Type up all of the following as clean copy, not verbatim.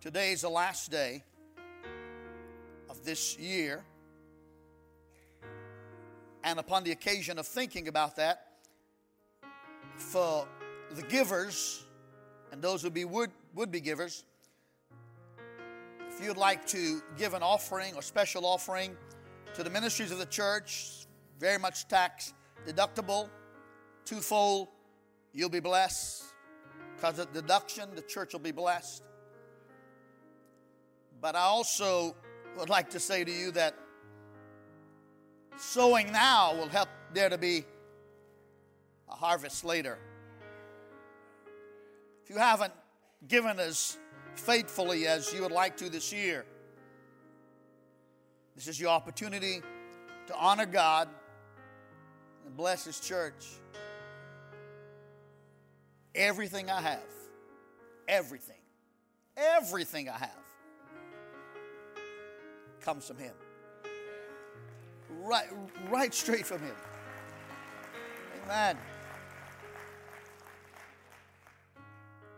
Today is the last day of this year. And upon the occasion of thinking about that, for the givers and those who would be givers, if you'd like to give an offering or special offering to the ministries of the church, very much tax deductible, twofold, you'll be blessed. Because of deduction, the church will be blessed. But I also would like to say to you that sowing now will help there to be a harvest later. If you haven't given as faithfully as you would like to this year, this is your opportunity to honor God and bless His church. Everything I have, everything I have comes from Him. Right straight from Him. Amen.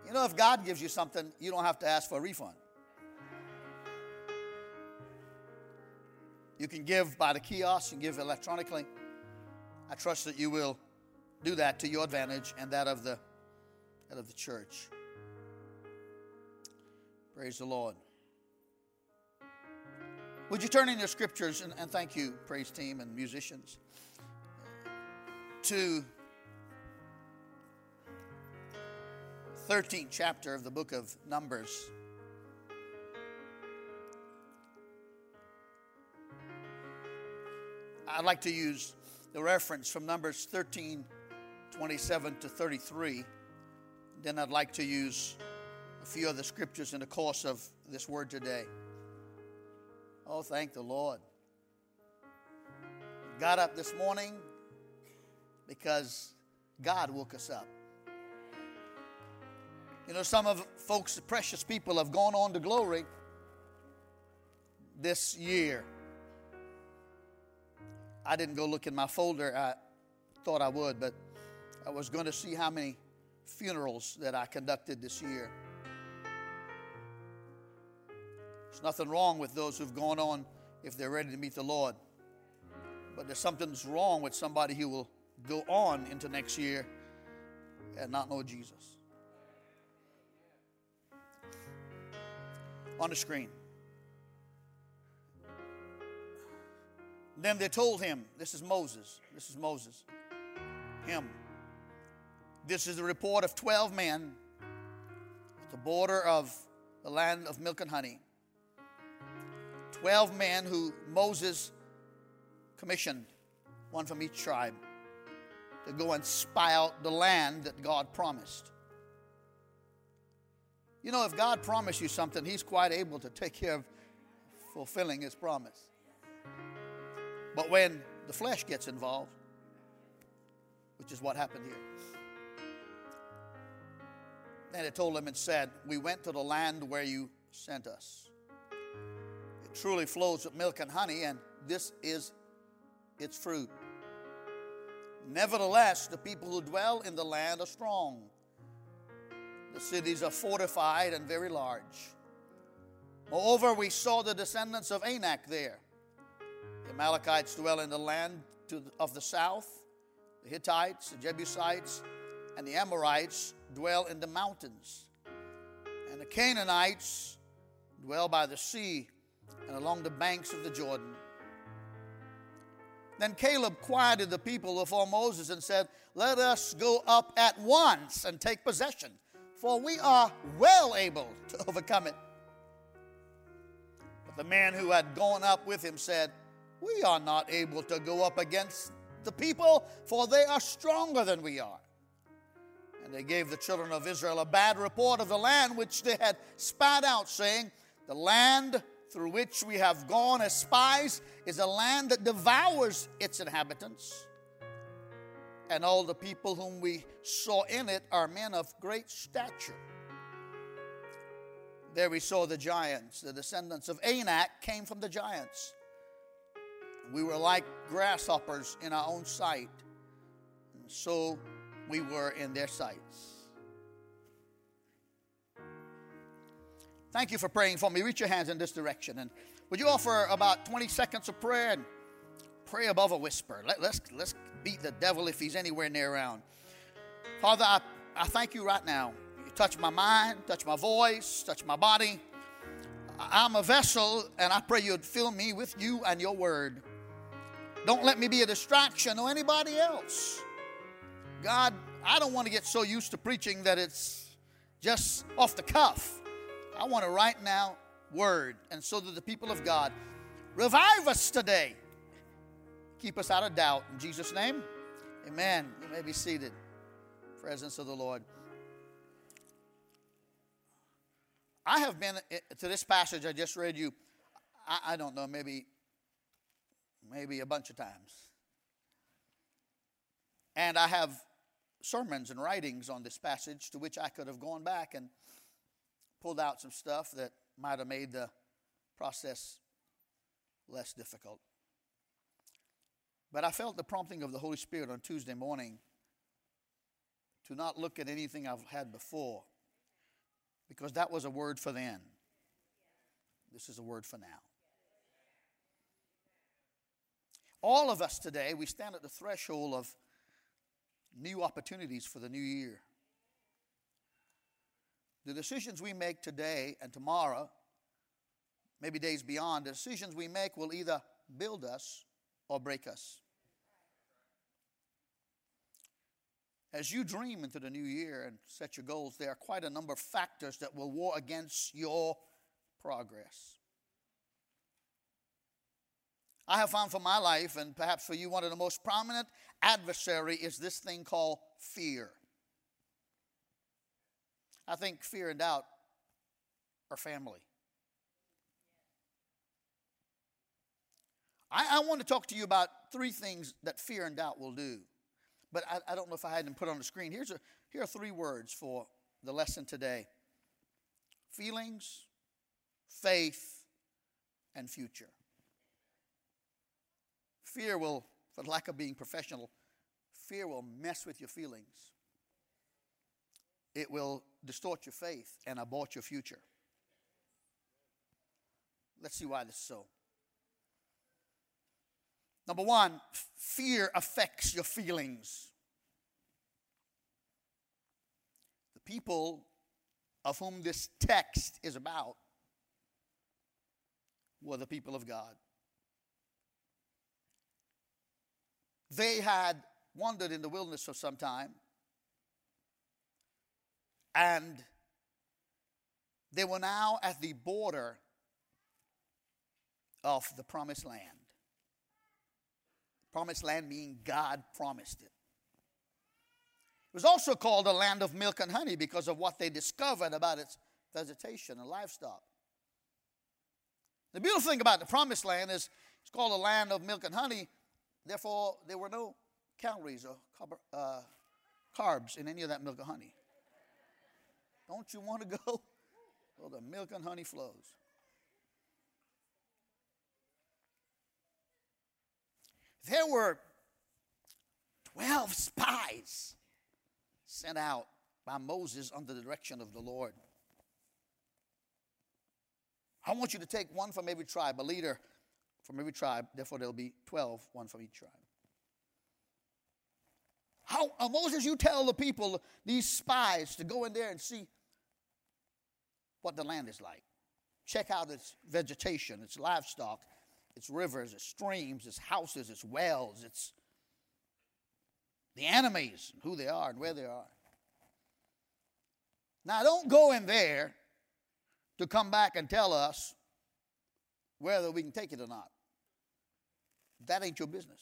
You know, if God gives you something, you don't have to ask for a refund. You can give by the kiosk, you can give electronically. I trust that you will do that to your advantage and that of the church. Praise the Lord. Would you turn in your scriptures, and thank you, praise team and musicians, to 13th chapter of the book of Numbers. I'd like to use the reference from Numbers 13:27 to 33. Then I'd like to use a few other scriptures in the course of this word today. Oh, thank the Lord. Got up this morning because God woke us up. You know, some of folks, the precious people, have gone on to glory this year. I didn't go look in my folder. I thought I would, but I was going to see how many funerals that I conducted this year. There's nothing wrong with those who've gone on if they're ready to meet the Lord. But there's something's wrong with somebody who will go on into next year and not know Jesus. On the screen. Then they told him, this is Moses. This is the report of 12 men at the border of the land of milk and honey. 12 men who Moses commissioned, one from each tribe, to go and spy out the land that God promised. You know, if God promised you something, He's quite able to take care of fulfilling His promise. But when the flesh gets involved, which is what happened here, and it told them and said, "We went to the land where you sent us. Truly flows with milk and honey, and this is its fruit. Nevertheless, the people who dwell in the land are strong. The cities are fortified and very large. Moreover, we saw the descendants of Anak there. The Amalekites dwell in the land of the south. The Hittites, the Jebusites, and the Amorites dwell in the mountains. And the Canaanites dwell by the sea and along the banks of the Jordan." Then Caleb quieted the people before Moses and said, "Let us go up at once and take possession, for we are well able to overcome it." But the man who had gone up with him said, "We are not able to go up against the people, for they are stronger than we are." And they gave the children of Israel a bad report of the land which they had spied out, saying, "The land through which we have gone as spies is a land that devours its inhabitants. And all the people whom we saw in it are men of great stature. There we saw the giants. The descendants of Anak came from the giants. We were like grasshoppers in our own sight, and so we were in their sights." Thank you for praying for me. Reach your hands in this direction. And would you offer about 20 seconds of prayer and pray above a whisper? Let's beat the devil if he's anywhere near around. Father, I thank you right now. You touch my mind, touch my voice, touch my body. I'm a vessel, and I pray you'd fill me with you and your word. Don't let me be a distraction or anybody else. God, I don't want to get so used to preaching that it's just off the cuff. I want a right now word. And so that the people of God, revive us today. Keep us out of doubt. In Jesus' name, amen. You may be seated. Presence of the Lord. I have been to this passage I just read you, I don't know, maybe a bunch of times. And I have sermons and writings on this passage to which I could have gone back and pulled out some stuff that might have made the process less difficult. But I felt the prompting of the Holy Spirit on Tuesday morning to not look at anything I've had before, because that was a word for then. This is a word for now. All of us today, we stand at the threshold of new opportunities for the new year. The decisions we make today and tomorrow, maybe days beyond, the decisions we make will either build us or break us. As you dream into the new year and set your goals, there are quite a number of factors that will war against your progress. I have found for my life, and perhaps for you, one of the most prominent adversary is this thing called fear. I think fear and doubt are family. I want to talk to you about three things that fear and doubt will do. But I don't know if I had them put on the screen. Here are three words for the lesson today. Feelings, faith, and future. Fear will, for lack of being professional, fear will mess with your feelings. It will distort your faith and abort your future. Let's see why this is so. Number one, fear affects your feelings. The people of whom this text is about were the people of God. They had wandered in the wilderness for some time, and they were now at the border of the promised land. Promised land meaning God promised it. It was also called a land of milk and honey because of what they discovered about its vegetation and livestock. The beautiful thing about the promised land is it's called a land of milk and honey. Therefore, there were no calories or carbs in any of that milk and honey. Don't you want to go? Well, the milk and honey flows. There were 12 spies sent out by Moses under the direction of the Lord. I want you to take one from every tribe, a leader from every tribe. Therefore, there'll be 12, one from each tribe. Moses, you tell the people, these spies, to go in there and see what the land is like. Check out its vegetation, its livestock, its rivers, its streams, its houses, its wells, its the enemies, and who they are and where they are. Now, don't go in there to come back and tell us whether we can take it or not. That ain't your business.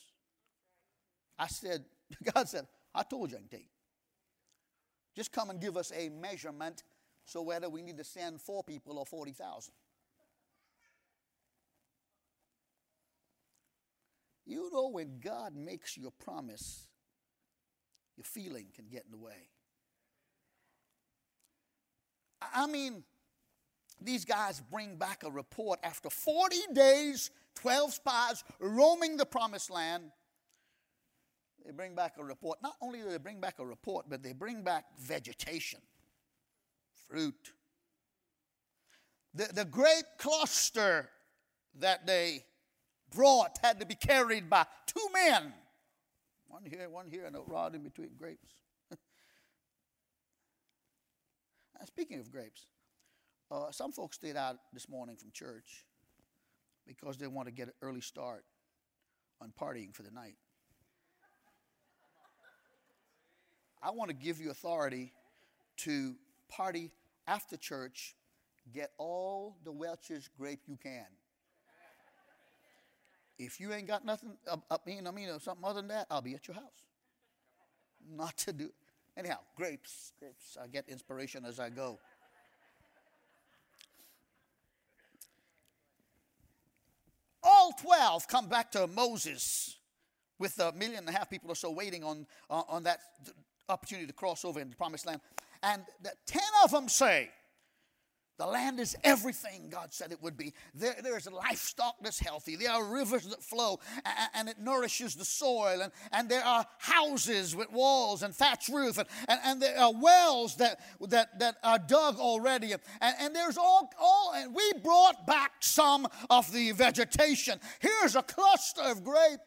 God said, I told you I can take it. Just come and give us a measurement so whether we need to send 4 people or 40,000. You know, when God makes your promise, your feeling can get in the way. I mean, these guys bring back a report after 40 days, 12 spies roaming the promised land. They bring back a report. Not only do they bring back a report, but they bring back vegetation, fruit. The grape cluster that they brought had to be carried by two men. One here, and a rod in between grapes. Speaking of grapes, some folks stayed out this morning from church because they want to get an early start on partying for the night. I want to give you authority to party after church, get all the Welch's grape you can. If you ain't got nothing, something other than that, I'll be at your house. Not to do. Anyhow, grapes. I get inspiration as I go. All 12 come back to Moses with 1.5 million people or so waiting on that opportunity to cross over into the promised land. And the 10 of them say, the land is everything God said it would be. There is livestock that's healthy. There are rivers that flow, and it nourishes the soil. And there are houses with walls and thatched roof. And there are wells that are dug already. And there's all. And we brought back some of the vegetation. Here's a cluster of grape.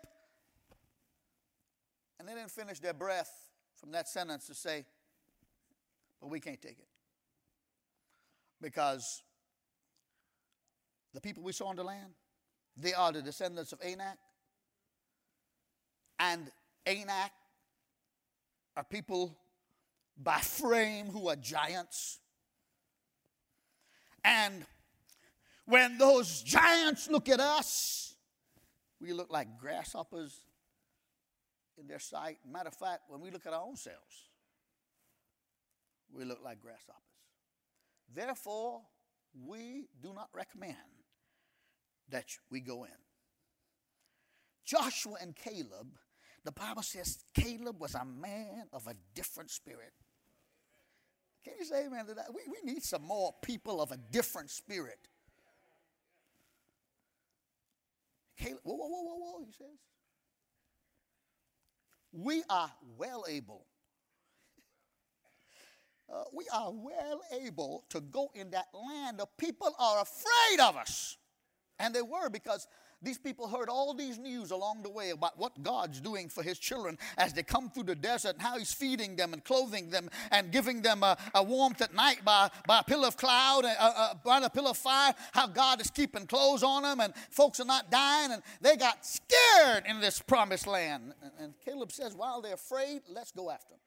And they didn't finish their breath from that sentence to say, but we can't take it. Because the people we saw on the land, they are the descendants of Anak. And Anak are people by frame who are giants. And when those giants look at us, we look like grasshoppers in their sight. Matter of fact, when we look at our own selves, we look like grasshoppers. Therefore, we do not recommend that we go in. Joshua and Caleb, the Bible says Caleb was a man of a different spirit. Can you say amen to that? We need some more people of a different spirit. Caleb, whoa, he says. We are well able to go in that land. The people are afraid of us. And they were, because these people heard all these news along the way about what God's doing for his children as they come through the desert and how he's feeding them and clothing them and giving them a warmth at night by a pillar of cloud, by a pillar of fire, how God is keeping clothes on them and folks are not dying. And they got scared in this promised land. And Caleb says, while they're afraid, let's go after them.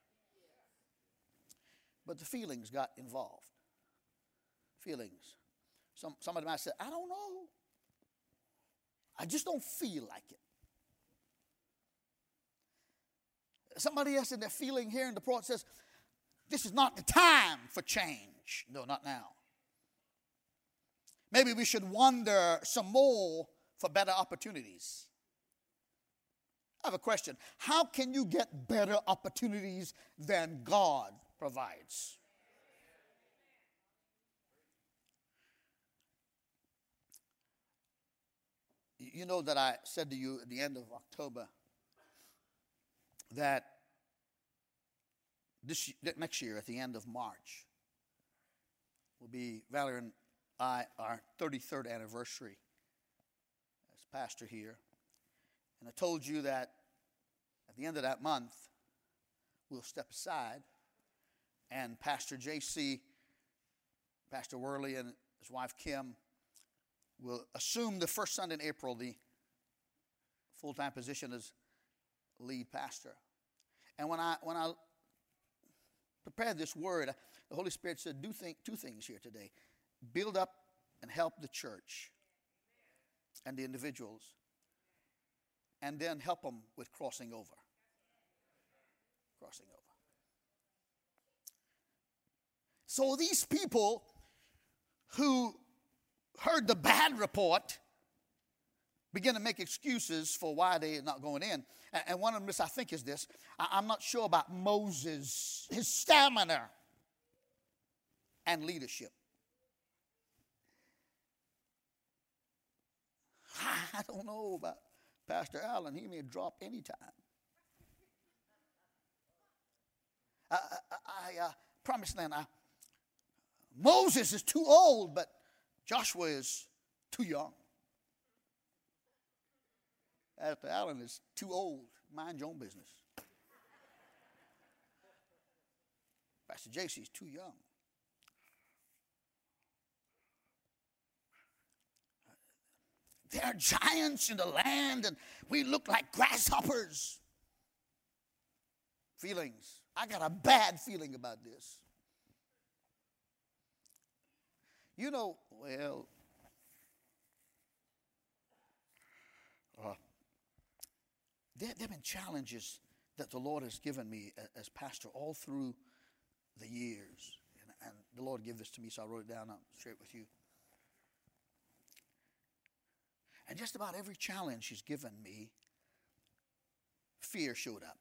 But the feelings got involved. Feelings. Somebody might say, I don't know. I just don't feel like it. Somebody else in their feeling here in the port says, this is not the time for change. No, not now. Maybe we should wander some more for better opportunities. I have a question. How can you get better opportunities than God provides? You know that I said to you at the end of October that next year, at the end of March, will be Valerie and I, our 33rd anniversary as pastor here. And I told you that at the end of that month, we'll step aside. And Pastor JC, Pastor Worley, and his wife Kim will assume the first Sunday in April the full-time position as lead pastor. And when I prepared this word, the Holy Spirit said, do two things here today. Build up and help the church and the individuals, and then help them with crossing over. Crossing over. So these people who heard the bad report begin to make excuses for why they are not going in. And one of them, I think, is this. I'm not sure about Moses, his stamina and leadership. I don't know about Pastor Allen. He may drop any time. Promised land, Moses is too old, but Joshua is too young. At the island is too old. Mind your own business. Pastor JC is too young. There are giants in the land, and we look like grasshoppers. Feelings. I got a bad feeling about this. You know, well, there have been challenges that the Lord has given me as pastor all through the years. And the Lord gave this to me, so I wrote it down. I'll share it with you. And just about every challenge He's given me, fear showed up.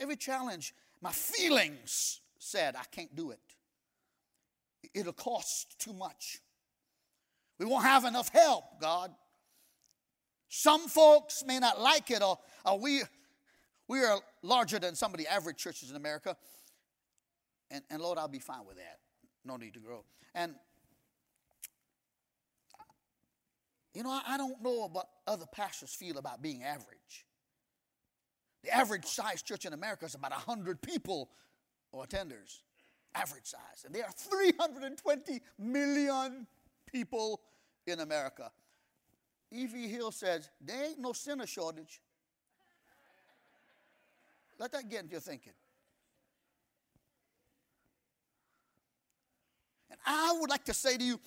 Every challenge, my feelings said, I can't do it. It'll cost too much. We won't have enough help, God. Some folks may not like it, or we are larger than some of the average churches in America. And Lord, I'll be fine with that. No need to grow. And you know, I don't know what other pastors feel about being average. The average-sized church in America is about 100 people or attenders, average size. And there are 320 million people in America. E.V. Hill says, there ain't no sinner shortage. Let that get into your thinking. And I would like to say to you,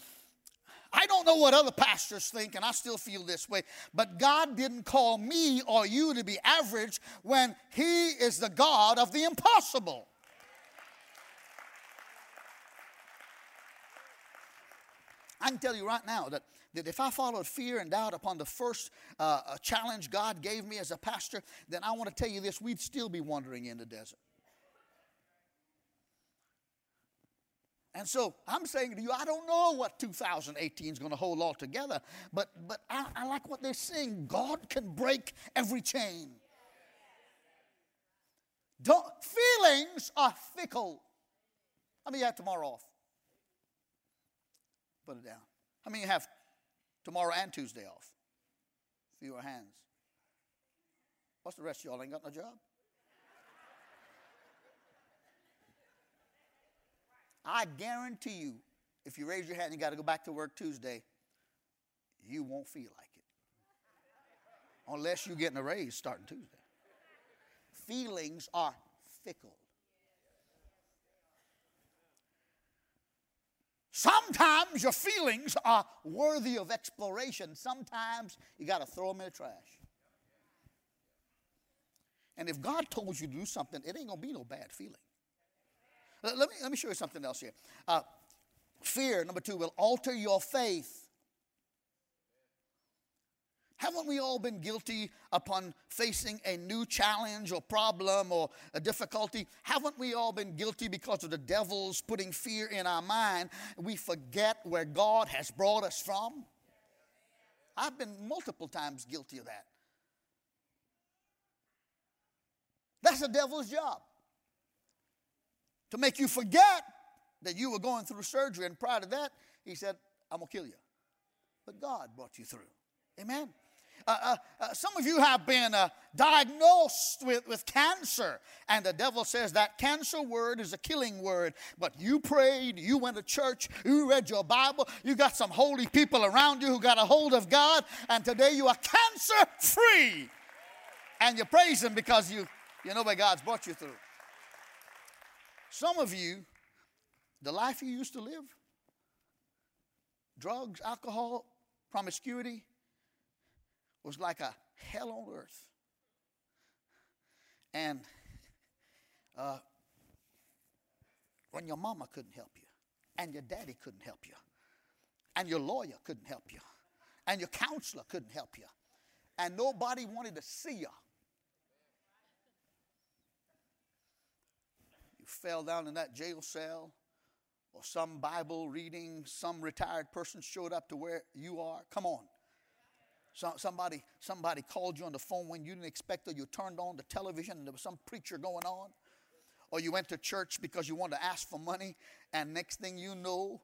I don't know what other pastors think, and I still feel this way, but God didn't call me or you to be average when He is the God of the impossible. I can tell you right now that if I followed fear and doubt upon the first challenge God gave me as a pastor, then I want to tell you this, we'd still be wandering in the desert. And so I'm saying to you, I don't know what 2018 is going to hold all together, but I like what they're saying. God can break every chain. Feelings are fickle. How many have tomorrow off? Put it down. How many have tomorrow and Tuesday off? Fewer hands. What's the rest of y'all? Ain't got no job? I guarantee you, if you raise your hand and you got to go back to work Tuesday, you won't feel like it. Unless you're getting a raise starting Tuesday. Feelings are fickle. Sometimes your feelings are worthy of exploration. Sometimes you got to throw them in the trash. And if God told you to do something, it ain't going to be no bad feeling. Let me show you something else here. Fear, number two, will alter your faith. Haven't we all been guilty upon facing a new challenge or problem or a difficulty? Haven't we all been guilty because of the devil's putting fear in our mind? We forget where God has brought us from. I've been multiple times guilty of that. That's the devil's job. To make you forget that you were going through surgery, and prior to that, he said, I'm going to kill you. But God brought you through. Amen. Some of you have been diagnosed with cancer, and the devil says that cancer word is a killing word. But you prayed, you went to church, you read your Bible, you got some holy people around you who got a hold of God, and today you are cancer free. And you praise Him because you know where God's brought you through. Some of you, the life you used to live, drugs, alcohol, promiscuity, was like a hell on earth. And when your mama couldn't help you, and your daddy couldn't help you, and your lawyer couldn't help you, and your counselor couldn't help you, and nobody wanted to see you, fell down in that jail cell, or some Bible reading, some retired person showed up to where you are. Come on. So, somebody called you on the phone when you didn't expect it. You turned on the television and there was some preacher going on. Or you went to church because you wanted to ask for money. And next thing you know,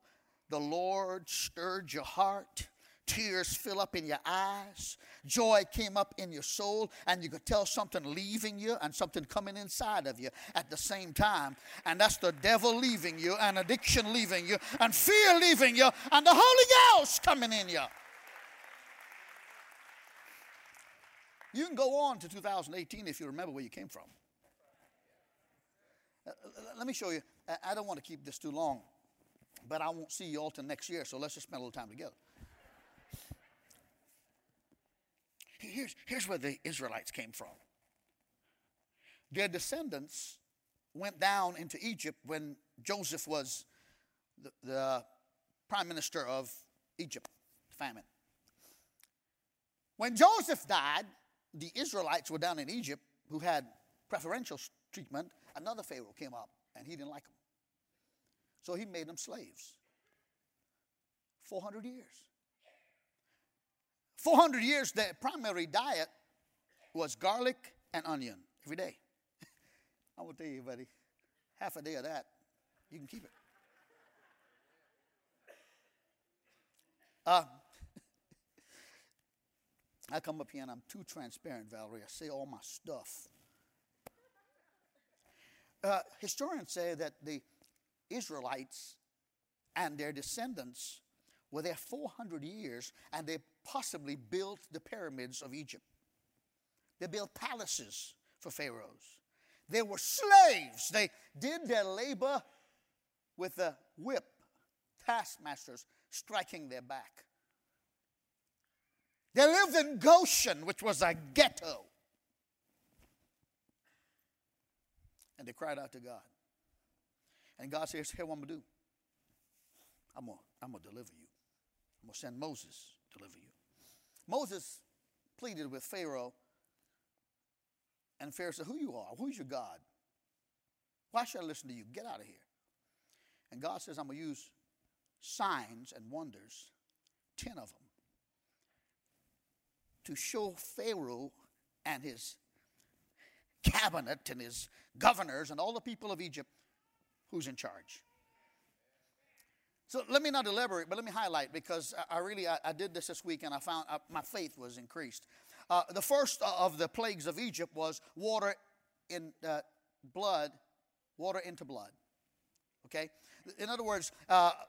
The Lord stirred your heart. Tears fill up in your eyes. Joy came up in your soul. And you could tell something leaving you and something coming inside of you at the same time. And that's the devil leaving you and addiction leaving you and fear leaving you and the Holy Ghost coming in you. You can go on to 2018 if you remember where you came from. Let me show you. I don't want to keep this too long, but I won't see you all till next year, so let's just spend a little time together. Here's where the Israelites came from. Their descendants went down into Egypt when Joseph was the prime minister of Egypt, famine. When Joseph died, the Israelites were down in Egypt who had preferential treatment. Another Pharaoh came up, and he didn't like them. So he made them slaves. 400 years. 400 years, their primary diet was garlic and onion every day. I'm going to tell you, buddy, half a day of that, you can keep it. I come up here and I'm too transparent, Valerie. I say all my stuff. Historians say that the Israelites and their descendants were there 400 years, and they possibly built the pyramids of Egypt. They built palaces for pharaohs. They were slaves. They did their labor with a whip, taskmasters striking their back. They lived in Goshen, which was a ghetto. And they cried out to God. And God says, here's what I'm going to do. I'm going to deliver you. I'm going to send Moses to deliver you. Moses pleaded with Pharaoh. And Pharaoh said, who you are? Who's your God? Why should I listen to you? Get out of here. And God says, I'm going to use signs and wonders, 10 of them, to show Pharaoh and his cabinet and his governors and all the people of Egypt who's in charge. So let me not elaborate, but let me highlight, because I did this week and I found my faith was increased. The first of the plagues of Egypt was water into blood. Okay? In other words,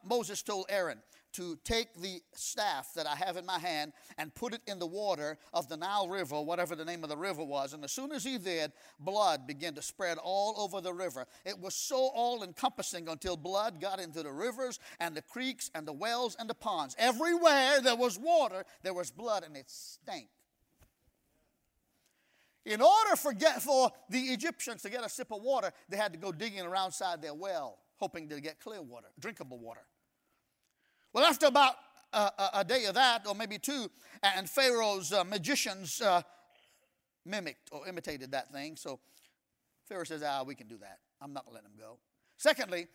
Moses told Aaron to take the staff that I have in my hand and put it in the water of the Nile River, whatever the name of the river was. And as soon as he did, blood began to spread all over the river. It was so all-encompassing until blood got into the rivers and the creeks and the wells and the ponds. Everywhere there was water, there was blood, and it stank. In order for the Egyptians to get a sip of water, they had to go digging around side their well, hoping to get clear water, drinkable water. Well, after about a day of that, or maybe two, and Pharaoh's magicians mimicked or imitated that thing. So Pharaoh says, we can do that. I'm not going to let them go. Secondly,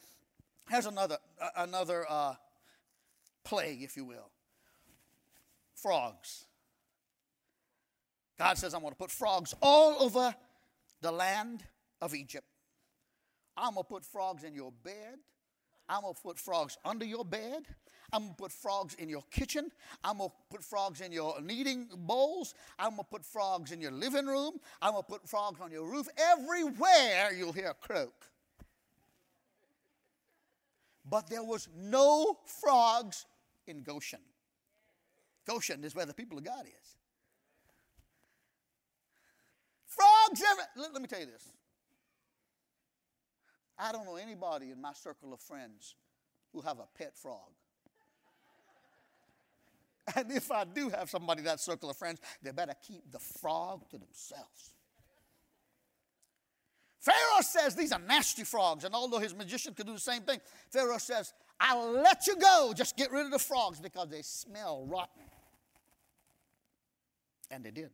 here's another plague, if you will. Frogs. God says, I'm going to put frogs all over the land of Egypt. I'm going to put frogs in your bed. I'm going to put frogs under your bed. I'm going to put frogs in your kitchen. I'm going to put frogs in your kneading bowls. I'm going to put frogs in your living room. I'm going to put frogs on your roof. Everywhere you'll hear a croak. But there was no frogs in Goshen. Goshen is where the people of God is. Frogs everywhere. Let me tell you this. I don't know anybody in my circle of friends who have a pet frog. And if I do have somebody in that circle of friends, they better keep the frog to themselves. Pharaoh says these are nasty frogs, and although his magician could do the same thing, Pharaoh says, I'll let you go. Just get rid of the frogs because they smell rotten. And they did.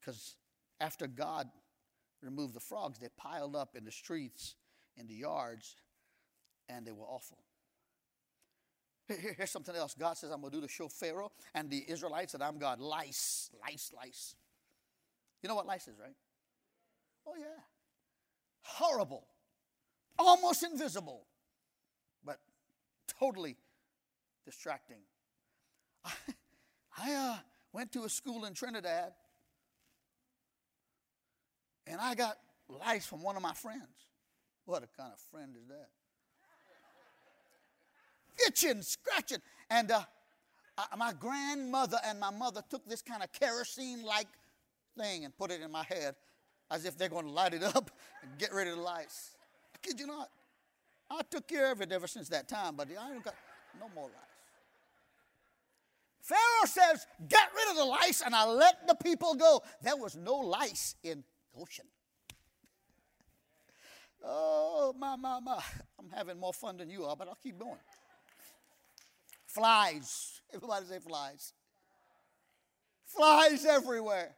Because after God removed the frogs, they piled up in the streets, in the yards, and they were awful. Here's something else. God says, I'm going to do to show Pharaoh and the Israelites that I'm God. Lice, lice, lice. You know what lice is, right? Oh, yeah. Horrible. Almost invisible. But totally distracting. I went to a school in Trinidad, and I got advice from one of my friends. What a kind of friend is that? Itching, scratching. And my grandmother and my mother took this kind of kerosene-like thing and put it in my head as if they're going to light it up and get rid of the lice. I kid you not. I took care of it ever since that time, but I ain't got no more lice. Pharaoh says, get rid of the lice, and I let the people go. There was no lice in Goshen. Oh, my. I'm having more fun than you are, but I'll keep going. Flies. Everybody say flies. Flies everywhere.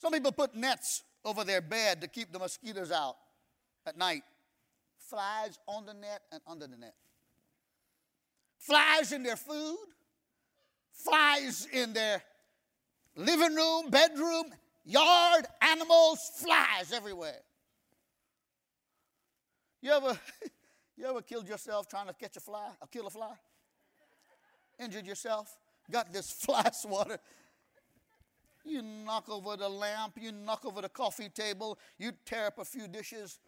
Some people put nets over their bed to keep the mosquitoes out at night. Flies on the net and under the net. Flies in their food. Flies in their living room, bedroom, yard, animals, flies everywhere. You ever killed yourself trying to catch a fly, or kill a fly? Injured yourself, got this fly swatter. You knock over the lamp, you knock over the coffee table, you tear up a few dishes.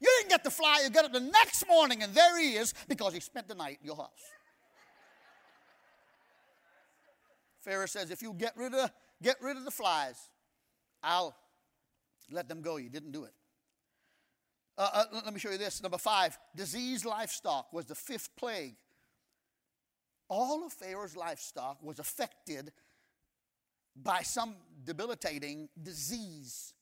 You didn't get the fly, you got up the next morning and there he is because he spent the night in your house. Pharaoh says, if you get rid of the flies, I'll let them go. You didn't do it. Let me show you this. Number 5, diseased livestock was the 5th plague. All of Pharaoh's livestock was affected by some debilitating disease.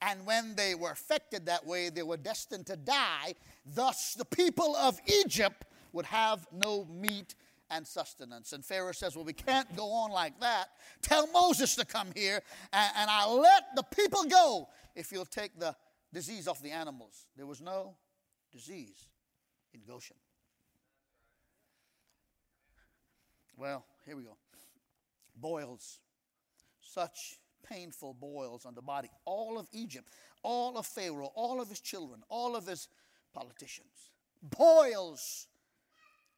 And when they were affected that way, they were destined to die. Thus, the people of Egypt would have no meat and sustenance. And Pharaoh says, well, we can't go on like that. Tell Moses to come here, and I'll let the people go if you'll take the disease off the animals. There was no disease in Goshen. Well, here we go. Boils. Such painful boils on the body. All of Egypt, all of Pharaoh, all of his children, all of his politicians. Boils.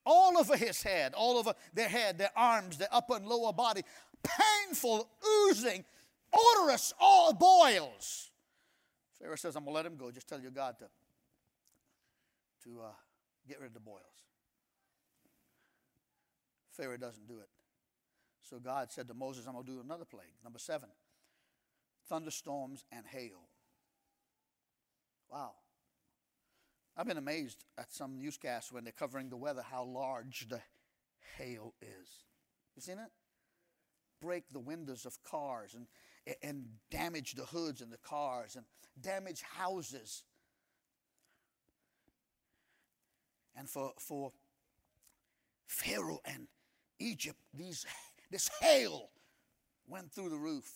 All over his head, all over their head, their arms, their upper and lower body. Painful, oozing, odorous, all boils. Pharaoh says, I'm going to let him go. Just tell your God to get rid of the boils. Pharaoh doesn't do it. So God said to Moses, I'm going to do another plague. Number 7, thunderstorms and hail. Wow. I've been amazed at some newscasts when they're covering the weather, how large the hail is. You seen it? Break the windows of cars and damage the hoods in the cars and damage houses. And for Pharaoh and Egypt, this hail went through the roof,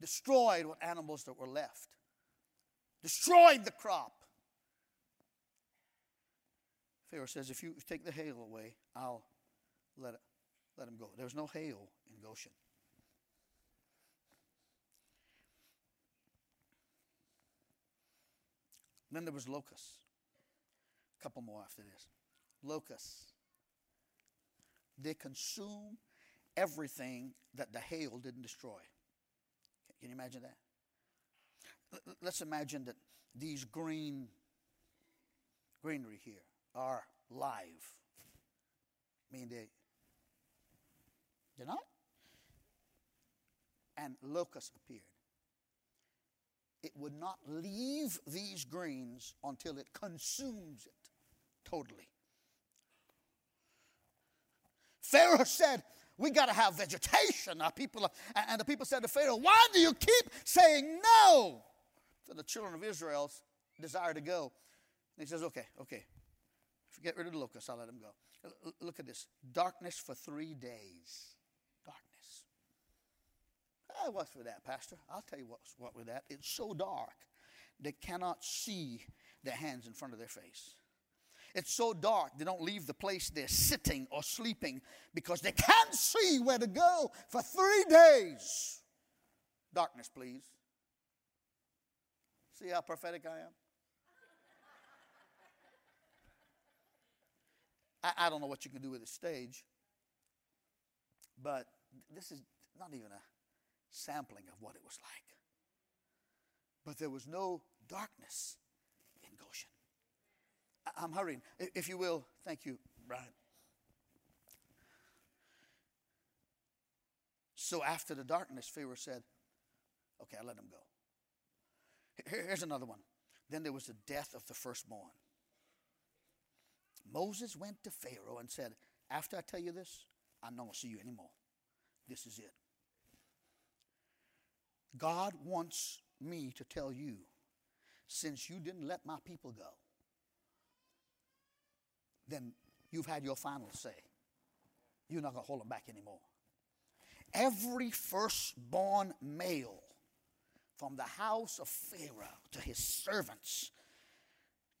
destroyed what animals that were left, destroyed the crop. Pharaoh says, if you take the hail away, I'll let him go. There was no hail in Goshen. Then there was locusts. A couple more after this. Locusts. They consume everything that the hail didn't destroy. Can you imagine that? Let's imagine that these greenery here are live. I mean, they're not. And locusts appeared. It would not leave these greens until it consumes it totally. Pharaoh said, we got to have vegetation. And the people said to Pharaoh, why do you keep saying no to the children of Israel's desire to go? And he says, okay. If you get rid of the locusts, I'll let them go. Look at this. Darkness for 3 days. Darkness. What's with that, Pastor? I'll tell you what with that. It's so dark they cannot see their hands in front of their face. It's so dark they don't leave the place they're sitting or sleeping because they can't see where to go for 3 days. Darkness, please. See how prophetic I am? I don't know what you can do with a stage, but this is not even a sampling of what it was like. But there was no darkness in Goshen. I'm hurrying. If you will, thank you, Brian. So after the darkness, Pharaoh said, okay, I let them go. Here's another one. Then there was the death of the firstborn. Moses went to Pharaoh and said, after I tell you this, I'm not going to see you anymore. This is it. God wants me to tell you, since you didn't let my people go, then you've had your final say. You're not going to hold them back anymore. Every firstborn male from the house of Pharaoh to his servants,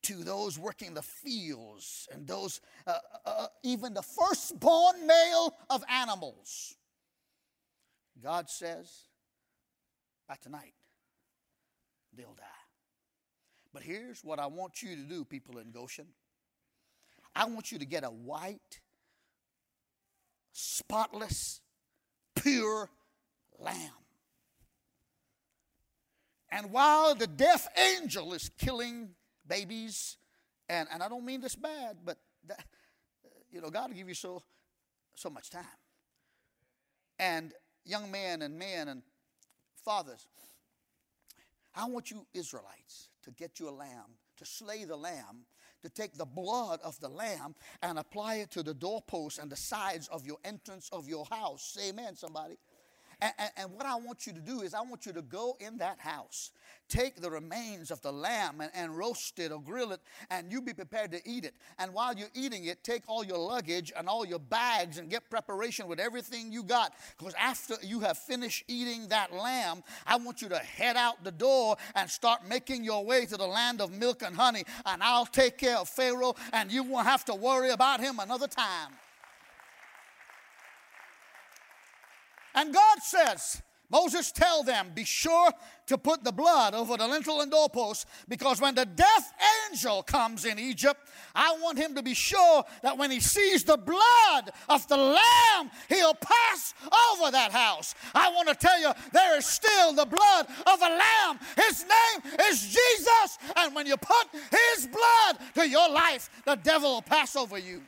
to those working the fields, and those, even the firstborn male of animals. God says, by tonight, they'll die. But here's what I want you to do, people in Goshen. I want you to get a white, spotless, pure lamb. And while the death angel is killing babies, and I don't mean this bad, but that, you know, God will give you so much time. And young men and fathers, I want you Israelites to get you a lamb, to slay the lamb, to take the blood of the lamb and apply it to the doorposts and the sides of your entrance of your house. Say amen, somebody. And what I want you to do is I want you to go in that house, take the remains of the lamb and roast it or grill it, and you be prepared to eat it. And while you're eating it, take all your luggage and all your bags and get preparation with everything you got. Because after you have finished eating that lamb, I want you to head out the door and start making your way to the land of milk and honey. And I'll take care of Pharaoh, and you won't have to worry about him another time. And God says, Moses, tell them, be sure to put the blood over the lintel and doorposts, because when the death angel comes in Egypt, I want him to be sure that when he sees the blood of the lamb, he'll pass over that house. I want to tell you, there is still the blood of a lamb. His name is Jesus. And when you put his blood to your life, the devil will pass over you.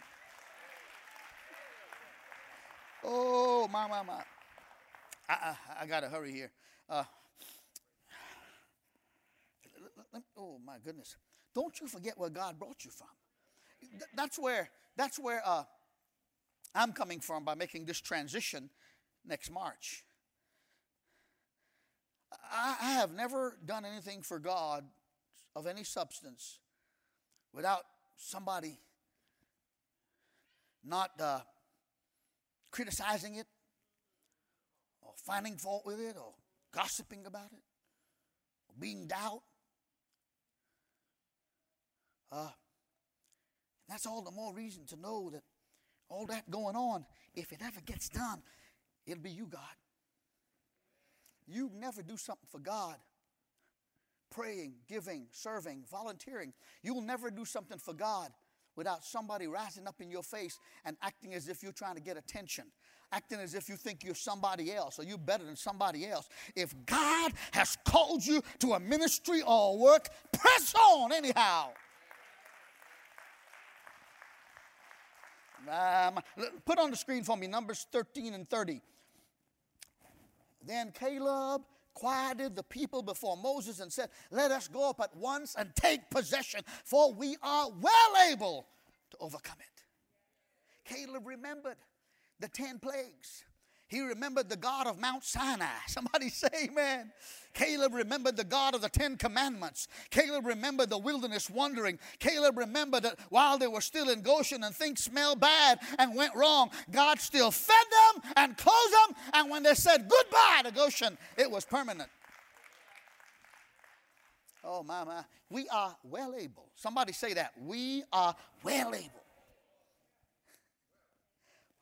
Oh, my. I got to hurry here. Oh, my goodness. Don't you forget where God brought you from. That's where I'm coming from by making this transition next March. I have never done anything for God of any substance without somebody not criticizing it, or finding fault with it, or gossiping about it, or being doubt. That's all the more reason to know that all that going on, if it ever gets done, it'll be you, God. You never do something for God, praying, giving, serving, volunteering. You'll never do something for God without somebody rising up in your face and acting as if you're trying to get attention, acting as if you think you're somebody else or you're better than somebody else. If God has called you to a ministry or a work, press on anyhow. Put on the screen for me, Numbers 13 and 30. Then Caleb quieted the people before Moses and said, let us go up at once and take possession, for we are well able to overcome it. Caleb remembered the 10 plagues. He remembered the God of Mount Sinai. Somebody say amen. Caleb remembered the God of the 10 Commandments. Caleb remembered the wilderness wandering. Caleb remembered that while they were still in Goshen and things smelled bad and went wrong, God still fed them and clothed them. And when they said goodbye to Goshen, it was permanent. Oh, my. We are well able. Somebody say that. We are well able.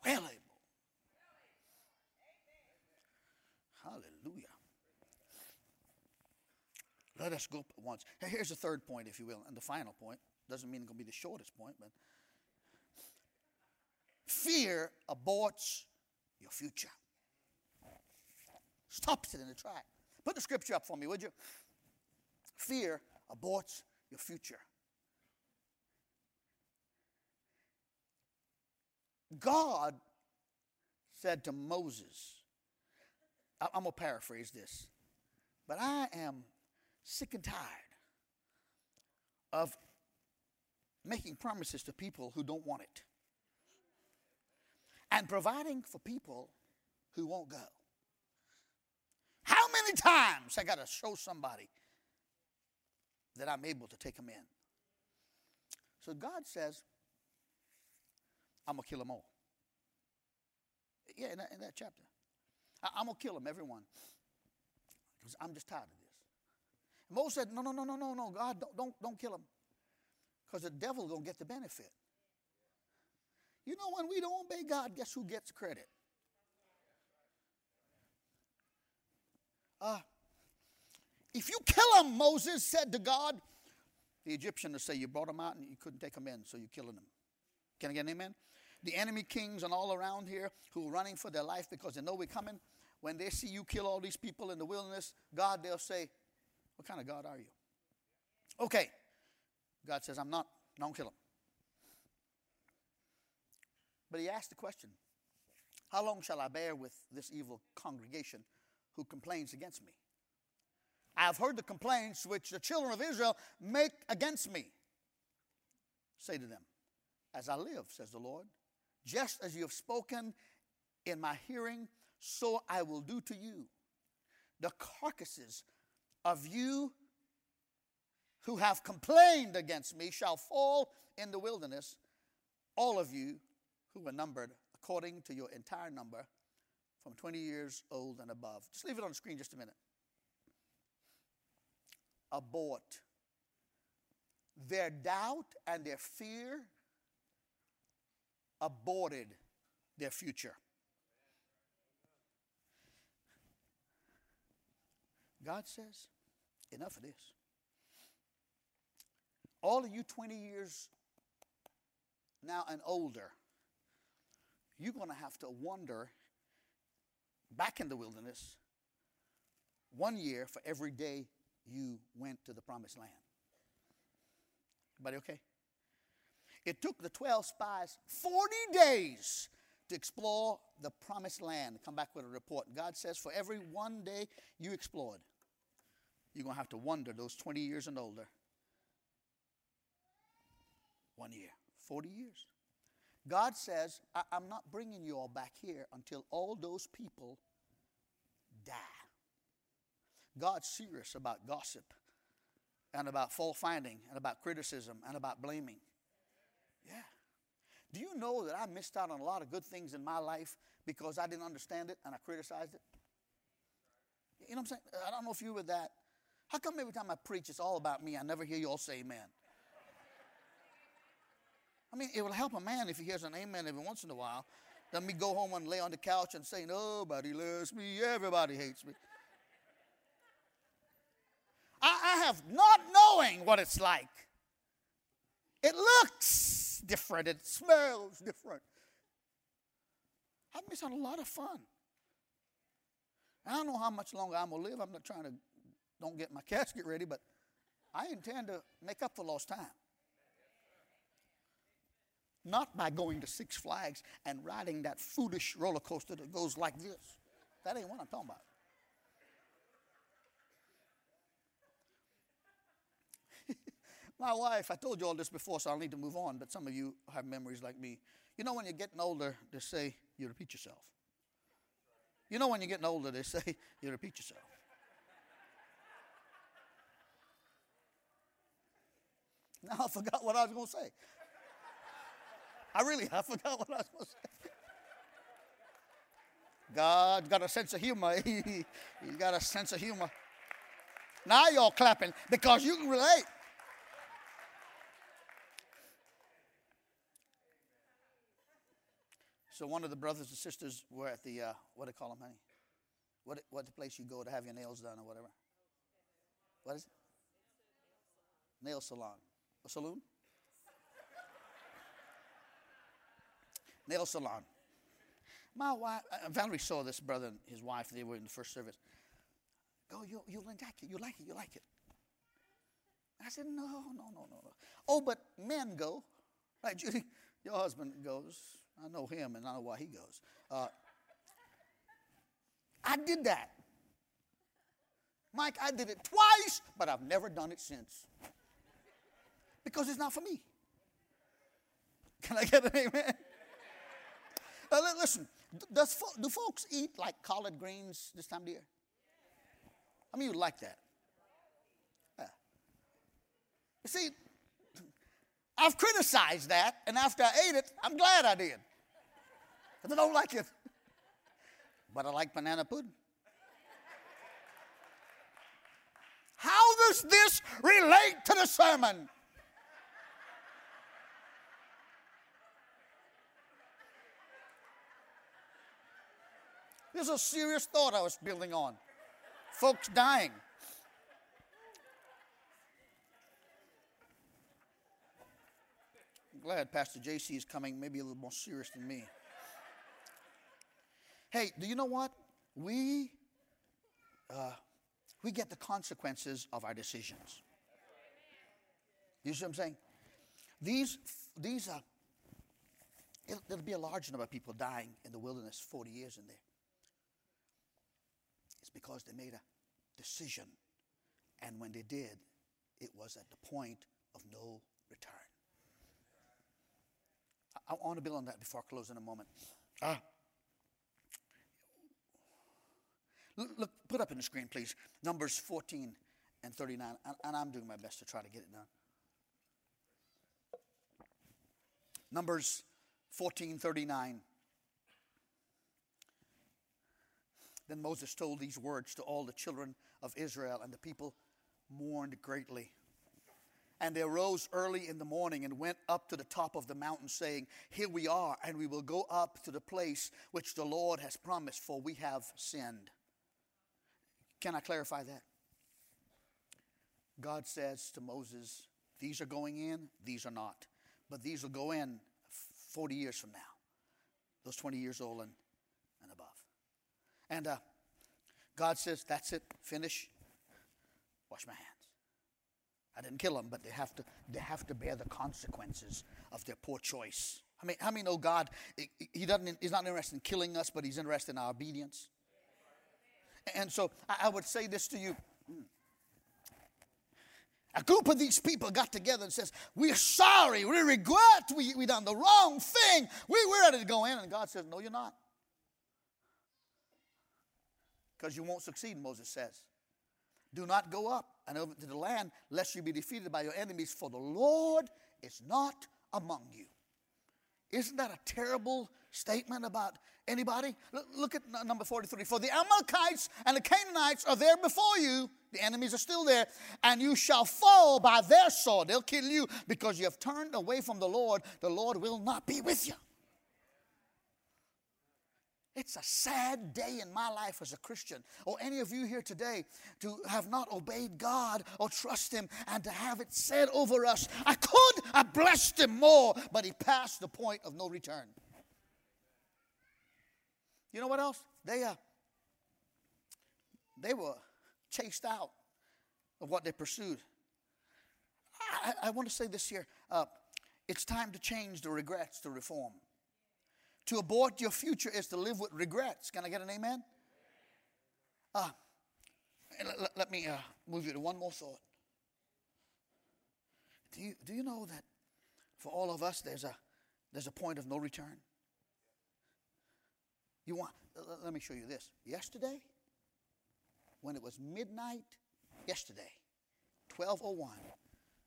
Well able. Hallelujah. Let us go up at once. Here's the third point, if you will, and the final point. Doesn't mean it's going to be the shortest point, but fear aborts your future. Stops it in the track. Put the scripture up for me, would you? Fear aborts your future. God said to Moses, I'm going to paraphrase this, but I am sick and tired of making promises to people who don't want it and providing for people who won't go. How many times I got to show somebody that I'm able to take them in? So God says, I'm going to kill them all. Yeah, in that chapter. I'm going to kill them, everyone. Because I'm just tired of this. Moses said, no, God, don't kill them. Because the devil's going to get the benefit. You know, when we don't obey God, guess who gets credit? If you kill them, Moses said to God, the Egyptians will say, you brought them out and you couldn't take them in, so you're killing them. Can I get an amen? The enemy kings and all around here who are running for their life because they know we're coming, when they see you kill all these people in the wilderness, God, they'll say, what kind of God are you? Okay. God says, I'm not. Don't kill them. But he asked the question, how long shall I bear with this evil congregation who complains against me? I have heard the complaints which the children of Israel make against me. Say to them, as I live, says the Lord, just as you have spoken in my hearing, so I will do to you. The carcasses of you who have complained against me shall fall in the wilderness, all of you who were numbered according to your entire number from 20 years old and above. Just leave it on the screen just a minute. Abort. Their doubt and their fear aborted their future. God says, enough of this. All of you 20 years now and older, you're going to have to wander back in the wilderness 1 year for every day you went to the promised land. Everybody okay? It took the 12 spies 40 days to explore the promised land. Come back with a report. God says for every 1 day you explored, you're going to have to wander those 20 years and older. 1 year, 40 years. God says, I'm not bringing you all back here until all those people die. God's serious about gossip and about fault finding and about criticism and about blaming. Yeah. Do you know that I missed out on a lot of good things in my life because I didn't understand it and I criticized it? You know what I'm saying? I don't know if you were that. How come every time I preach it's all about me? I never hear you all say amen. I mean, it will help a man if he hears an amen every once in a while. Let me go home and lay on the couch and say, nobody loves me, everybody hates me. I have not knowing what it's like. It looks different. It smells different. I miss out a lot of fun. I don't know how much longer I'm going to live. I'm not trying to don't get my casket ready, but I intend to make up for lost time. Not by going to Six Flags and riding that foolish roller coaster that goes like this. That ain't what I'm talking about. My wife, I told you all this before, so I'll need to move on, but some of you have memories like me. You know when you're getting older, they say, you repeat yourself. You know when you're getting older, they say, you repeat yourself. Now I forgot what I was going to say. I forgot what I was going to say. God got a sense of humor. He's got a sense of humor. Now y'all clapping because you can relate. So one of the brothers and sisters were at the, what do they call them, honey? What the place you go to have your nails done or whatever? What is it? Nail salon. A saloon? nail salon. My wife, Valerie saw this brother and his wife. They were in the first service. Go, you'll like it. You like it. You like it. I said, no. Oh, but men go. Right, Judy? Your husband goes. I know him, and I know why he goes. I did that. Mike, I did it twice, but I've never done it since. Because it's not for me. Can I get an amen? Listen, do folks eat like collard greens this time of year? I mean, you like that. Yeah. You see, I've criticized that, and after I ate it, I'm glad I did. Because I don't like it. But I like banana pudding. How does this relate to the sermon? This is a serious thought I was building on. Folks dying. I'm glad Pastor JC is coming maybe a little more serious than me. Hey, do you know what? We get the consequences of our decisions. You see what I'm saying? These are, there'll be a large number of people dying in the wilderness 40 years in there. It's because they made a decision. And when they did, it was at the point of no return. I want to build on that before I close in a moment. Look, put up on the screen, please. Numbers 14 and 39. And I'm doing my best to try to get it done. Numbers 14, 39. Then Moses told these words to all the children of Israel, and the people mourned greatly. And they arose early in the morning and went up to the top of the mountain, saying, "Here we are, and we will go up to the place which the Lord has promised, for we have sinned." Can I clarify that? God says to Moses, these are going in, these are not. But these will go in 40 years from now. Those 20 years old and above. And God says, that's it, finish. Wash my hands. I didn't kill them, but they have to bear the consequences of their poor choice. I mean, how many know God, he's not interested in killing us, but he's interested in our obedience? And so I would say this to you. A group of these people got together and says, we're sorry, we regret, we done the wrong thing. We're ready to go in. And God says, no, you're not. Because you won't succeed, Moses says. Do not go up and over to the land, lest you be defeated by your enemies, for the Lord is not among you. Isn't that a terrible statement about anybody? Look at number 43. For the Amalekites and the Canaanites are there before you. The enemies are still there. And you shall fall by their sword. They'll kill you because you have turned away from the Lord. The Lord will not be with you. It's a sad day in my life as a Christian, or any of you here today, to have not obeyed God or trust him and to have it said over us, I could have blessed him more, but he passed the point of no return. You know what else? They were chased out of what they pursued. I want to say this here. It's time to change the regrets to reform. To abort your future is to live with regrets. Can I get an amen? Let me move you to one more thought. Do you know that for all of us there's a point of no return? You want? Let me show you this. Yesterday, when it was midnight, 12:01,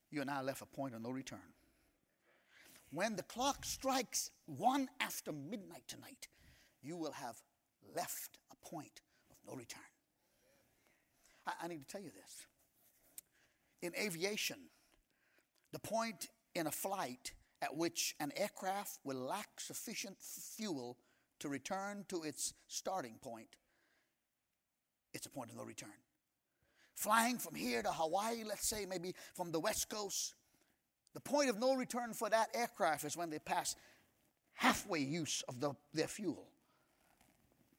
you and I left a point of no return. When the clock strikes 1 after midnight tonight, you will have left a point of no return. I need to tell you this. In aviation, the point in a flight at which an aircraft will lack sufficient fuel to return to its starting point, it's a point of no return. Flying from here to Hawaii, let's say, maybe from the West Coast, the point of no return for that aircraft is when they pass halfway use of their fuel.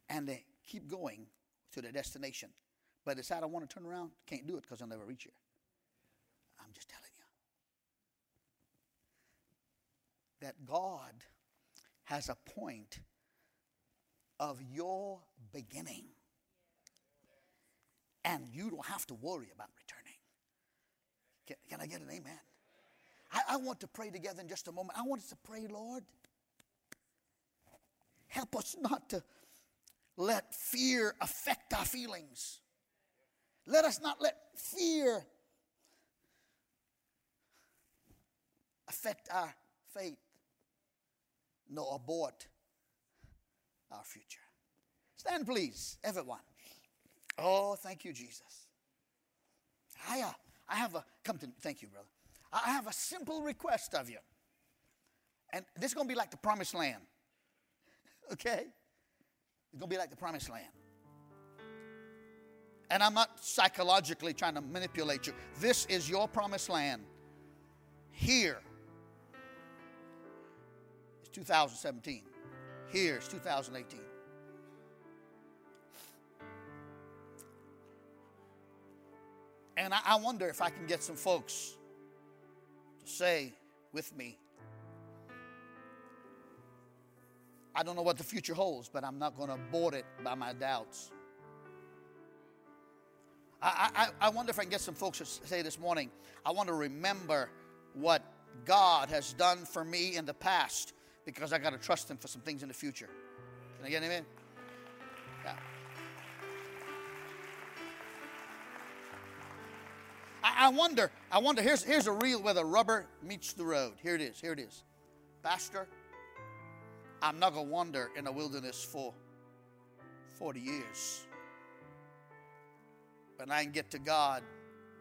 And they keep going to their destination. But decide, I don't want to turn around. Can't do it because I'll never reach here. I'm just telling you. That God has a point of your beginning. And you don't have to worry about returning. Can I get an amen? I want to pray together in just a moment. I want us to pray, Lord. Help us not to let fear affect our feelings. Let us not let fear affect our faith, nor abort our future. Stand, please, everyone. Oh, thank you, Jesus. Thank you, brother. I have a simple request of you. And this is going to be like the promised land. Okay? It's going to be like the promised land. And I'm not psychologically trying to manipulate you. This is your promised land. Here is 2017. Here is 2018. And I wonder if I can get some folks to say with me, I don't know what the future holds, but I'm not going to abort it by my doubts. I wonder if I can get some folks to say this morning, I want to remember what God has done for me in the past because I got to trust Him for some things in the future. Can I get an amen? Yeah. I wonder, here's a reel where the rubber meets the road. Here it is. Pastor, I'm not going to wander in a wilderness for 40 years. But I can get to God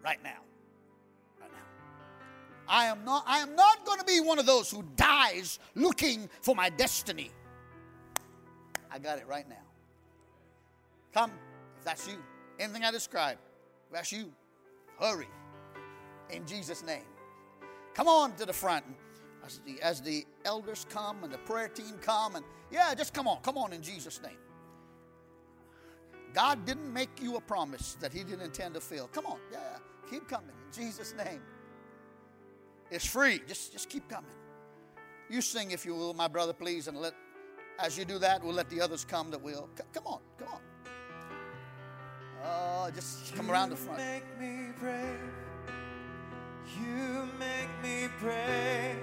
right now. Right now. I am not going to be one of those who dies looking for my destiny. I got it right now. Come, if that's you. Anything I describe, if that's you, hurry. In Jesus' name. Come on to the front. As the elders come and the prayer team come. And yeah, just come on. Come on in Jesus' name. God didn't make you a promise that He didn't intend to fill. Come on. Yeah, keep coming in Jesus' name. It's free. Just keep coming. You sing if you will, my brother, please. And let, as you do that, we'll let the others come that will. Come on. Oh, just come around the front. You make me brave. You make me brave.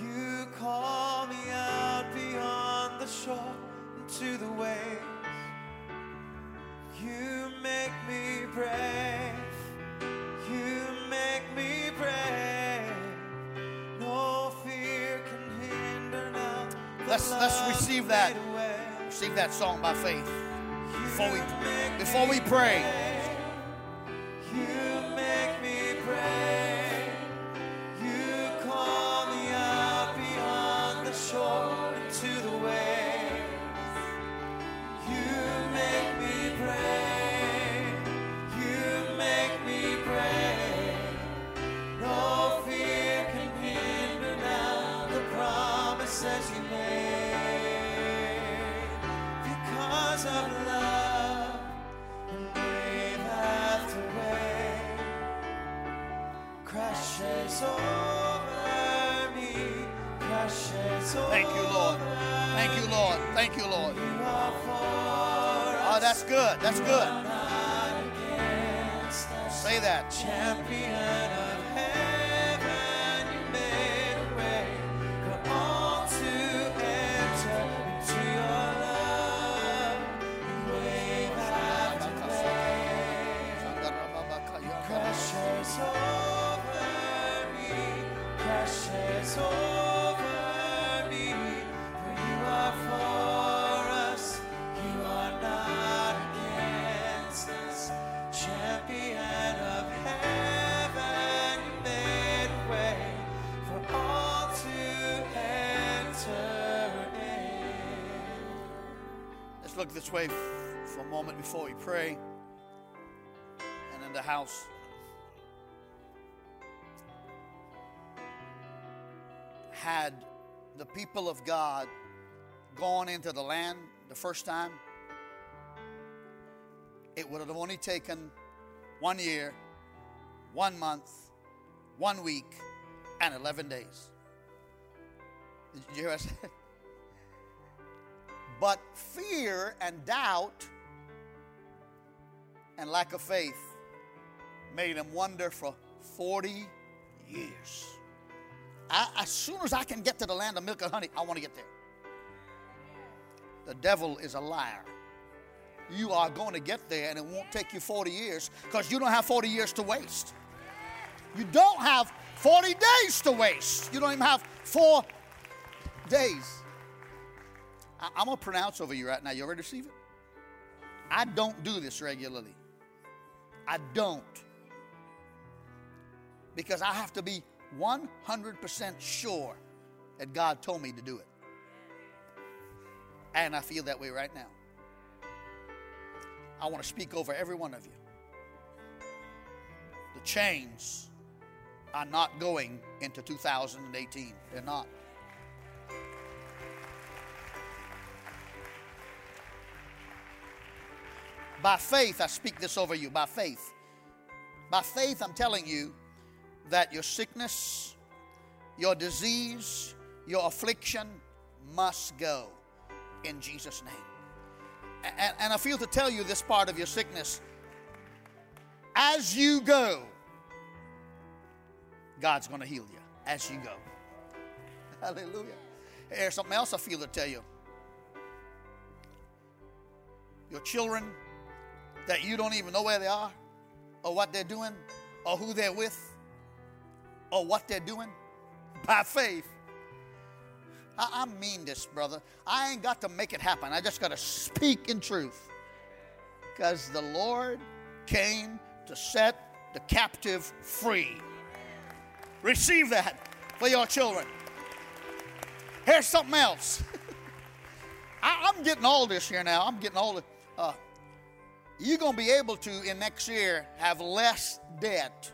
You call me out beyond the shore into the waves. You make me brave. You make me brave. No fear can hinder now. Let's receive that. Receive that song by faith. Before we pray. You make me pray. You call me out beyond the shore into the waves. You make me pray. You make me pray. No fear can hinder now the promises you made. Because of love. Thank you, Lord. Oh, that's good. Say that. Champion of heaven, you made a way for all to enter into your love. Wave after wave. Your precious over me, precious over me. Look this way for a moment before we pray, and in the house, had the people of God gone into the land the first time, it would have only taken 1 year, 1 month, 1 week, and 11 days. Did you hear what I said? But fear and doubt and lack of faith made him wander for 40 years. As soon as I can get to the land of milk and honey, I want to get there. The devil is a liar. You are going to get there, and it won't take you 40 years because you don't have 40 years to waste. You don't have 40 days to waste. You don't even have 4 days. I'm going to pronounce over you right now. You ready to receive it? I don't do this regularly. I don't. Because I have to be 100% sure that God told me to do it. And I feel that way right now. I want to speak over every one of you. The chains are not going into 2018. They're not. By faith, I speak this over you, by faith. By faith, I'm telling you that your sickness, your disease, your affliction must go in Jesus' name. And I feel to tell you this part of your sickness. As you go, God's going to heal you as you go. Hallelujah. Here's something else I feel to tell you. Your children that you don't even know where they are or what they're doing or who they're with or what they're doing, by faith. I mean this, brother. I ain't got to make it happen. I just got to speak in truth. Because the Lord came to set the captive free. Receive that for your children. Here's something else. I'm getting all this here now. I'm getting all this. You're going to be able to, in next year, have less debt.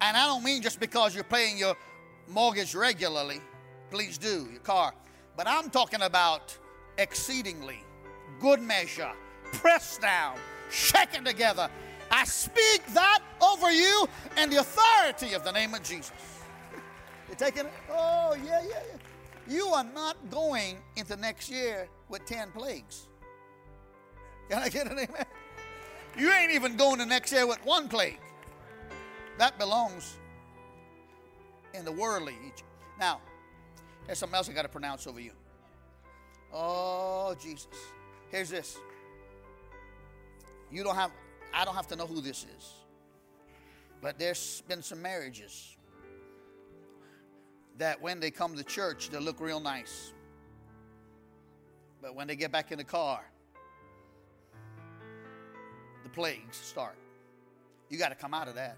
And I don't mean just because you're paying your mortgage regularly. Please do, your car. But I'm talking about exceedingly, good measure, pressed down, shaken together. I speak that over you and the authority of the name of Jesus. You're taking it? Oh, yeah. You are not going into next year with 10 plagues. Can I get an amen? You ain't even going the next year with 1 plague. That belongs in the worldly Egypt. Now, there's something else I got to pronounce over you. Oh, Jesus. Here's this. I don't have to know who this is. But there's been some marriages that when they come to church, they look real nice. But when they get back in the car, plagues start. You got to come out of that.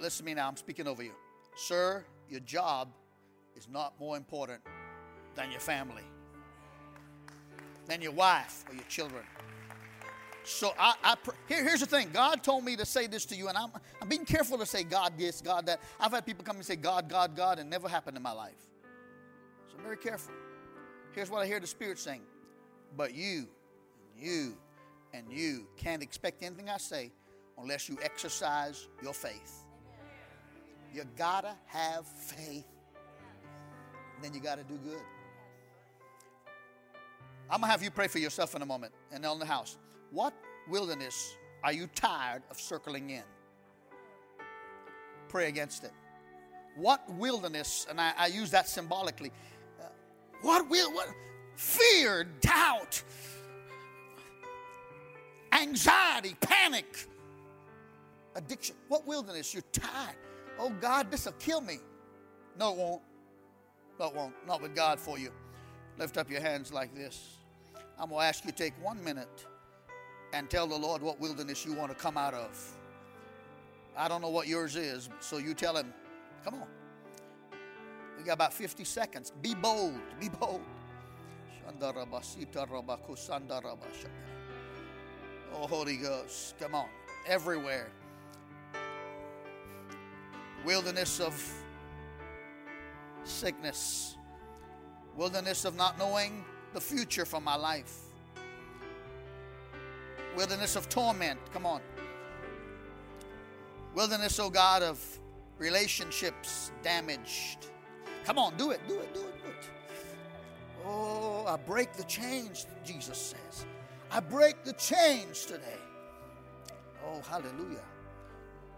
Listen to me now. I'm speaking over you. Sir, your job is not more important than your family, than your wife or your children. So here's the thing. God told me to say this to you, and I'm being careful to say God this, God that. I've had people come and say God, and it never happened in my life. So I'm very careful. Here's what I hear the Spirit saying. But you can't expect anything I say unless you exercise your faith. You got to have faith. Then you got to do good. I'm going to have you pray for yourself in a moment and on the house. What wilderness are you tired of circling in? Pray against it. What wilderness, and I use that symbolically. What fear, doubt, anxiety, panic, addiction. What wilderness? You're tired. Oh, God, this will kill me. No, it won't. No, it won't. Not with God for you. Lift up your hands like this. I'm going to ask you to take 1 minute and tell the Lord what wilderness you want to come out of. I don't know what yours is, so you tell him. Come on. We got about 50 seconds. Be bold. Be bold. Shandaraba, sitaraba, kusandaraba, shandaraba. Oh, Holy Ghost, come on. Everywhere. Wilderness of sickness, wilderness of not knowing the future for my life, wilderness of torment, come on, wilderness, oh God, of relationships damaged. Come on, do it. Oh, I break the chains, Jesus says. I break the chains today. Oh, hallelujah.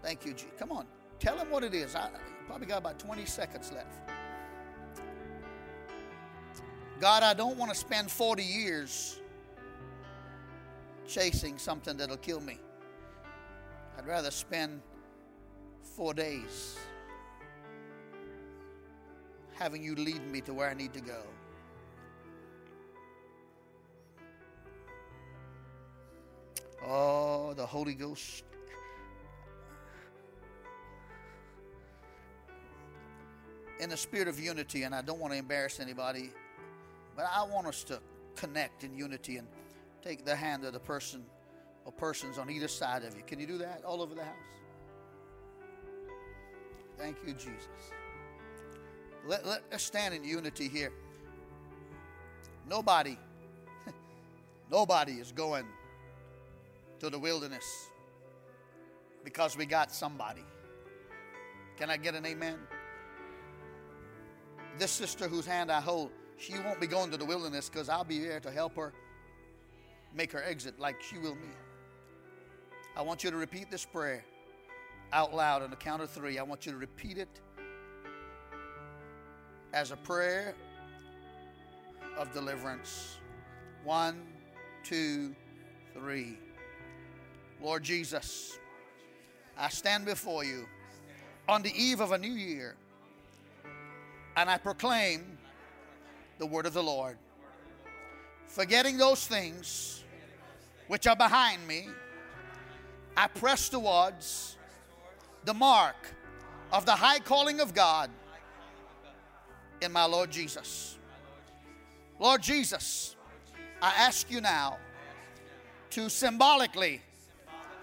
Thank you, G. Come on, tell him what it is. I probably got about 20 seconds left. God, I don't want to spend 40 years chasing something that'll kill me. I'd rather spend 4 days having you lead me to where I need to go. Oh, the Holy Ghost. In the spirit of unity, and I don't want to embarrass anybody, but I want us to connect in unity and take the hand of the person or persons on either side of you. Can you do that all over the house? Thank you, Jesus. Let us stand in unity here. Nobody is going to the wilderness because we got somebody. Can I get an amen? This sister whose hand I hold, she won't be going to the wilderness because I'll be there to help her make her exit like she will me. I want you to repeat this prayer out loud on the count of 3. I want you to repeat it as a prayer of deliverance. 1, 2, 3. Lord Jesus, I stand before you on the eve of a new year, and I proclaim the word of the Lord. Forgetting those things which are behind me, I press towards the mark of the high calling of God in my Lord Jesus. Lord Jesus, I ask you now to symbolically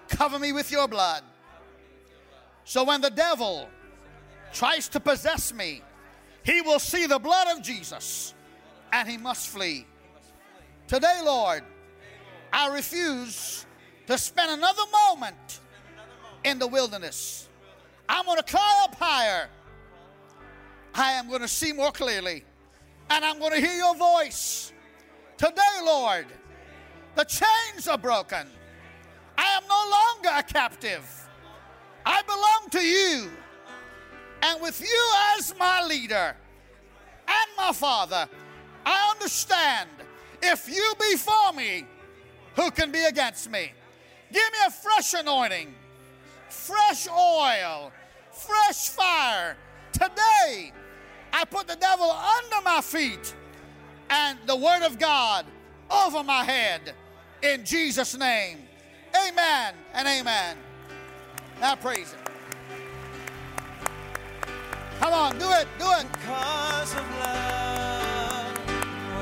cover me with your blood, so when the devil tries to possess me, he will see the blood of Jesus and he must flee. Today, Lord, I refuse to spend another moment in the wilderness. I'm going to climb up higher. I am going to see more clearly, and I'm going to hear your voice. Today, Lord, the chains are broken. I am no longer a captive. I belong to you, and with you as my leader and my father, I understand if you be for me, who can be against me? Give me a fresh anointing, fresh oil, fresh fire. Today, I put the devil under my feet and the word of God over my head. In Jesus' name, amen and amen. Now praise him. Come on, do it.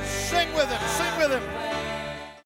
Sing with him.